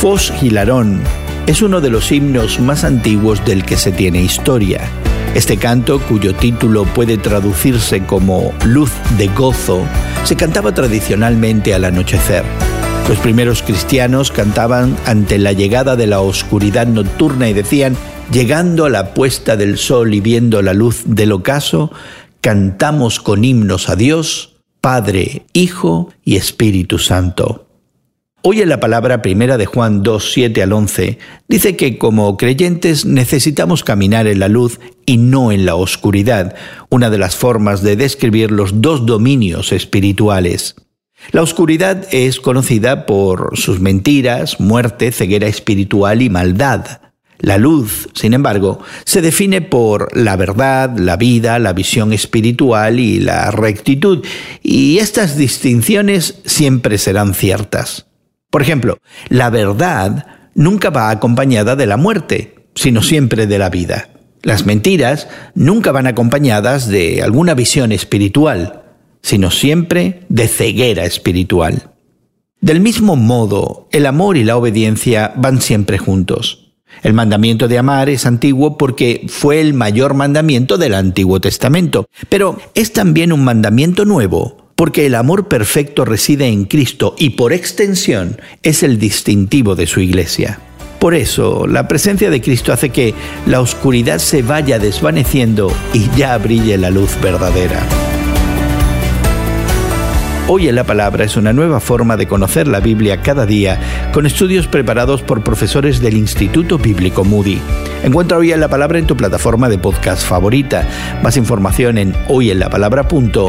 Phos Hilarón es uno de los himnos más antiguos del que se tiene historia. Este canto, cuyo título puede traducirse como Luz de Gozo, se cantaba tradicionalmente al anochecer. Los primeros cristianos cantaban ante la llegada de la oscuridad nocturna y decían: llegando a la puesta del sol y viendo la luz del ocaso, cantamos con himnos a Dios, Padre, Hijo y Espíritu Santo. Hoy en la Palabra, primera de Juan 2, 7 al 11, dice que como creyentes necesitamos caminar en la luz y no en la oscuridad, una de las formas de describir los dos dominios espirituales. La oscuridad es conocida por sus mentiras, muerte, ceguera espiritual y maldad. La luz, sin embargo, se define por la verdad, la vida, la visión espiritual y la rectitud, y estas distinciones siempre serán ciertas. Por ejemplo, la verdad nunca va acompañada de la muerte, sino siempre de la vida. Las mentiras nunca van acompañadas de alguna visión espiritual, sino siempre de ceguera espiritual. Del mismo modo, el amor y la obediencia van siempre juntos. El mandamiento de amar es antiguo porque fue el mayor mandamiento del Antiguo Testamento, pero es también un mandamiento nuevo, porque el amor perfecto reside en Cristo y, por extensión, es el distintivo de su Iglesia. Por eso, la presencia de Cristo hace que la oscuridad se vaya desvaneciendo y ya brille la luz verdadera. Hoy en la Palabra es una nueva forma de conocer la Biblia cada día, con estudios preparados por profesores del Instituto Bíblico Moody. Encuentra Hoy en la Palabra en tu plataforma de podcast favorita. Más información en hoyenlapalabra.com.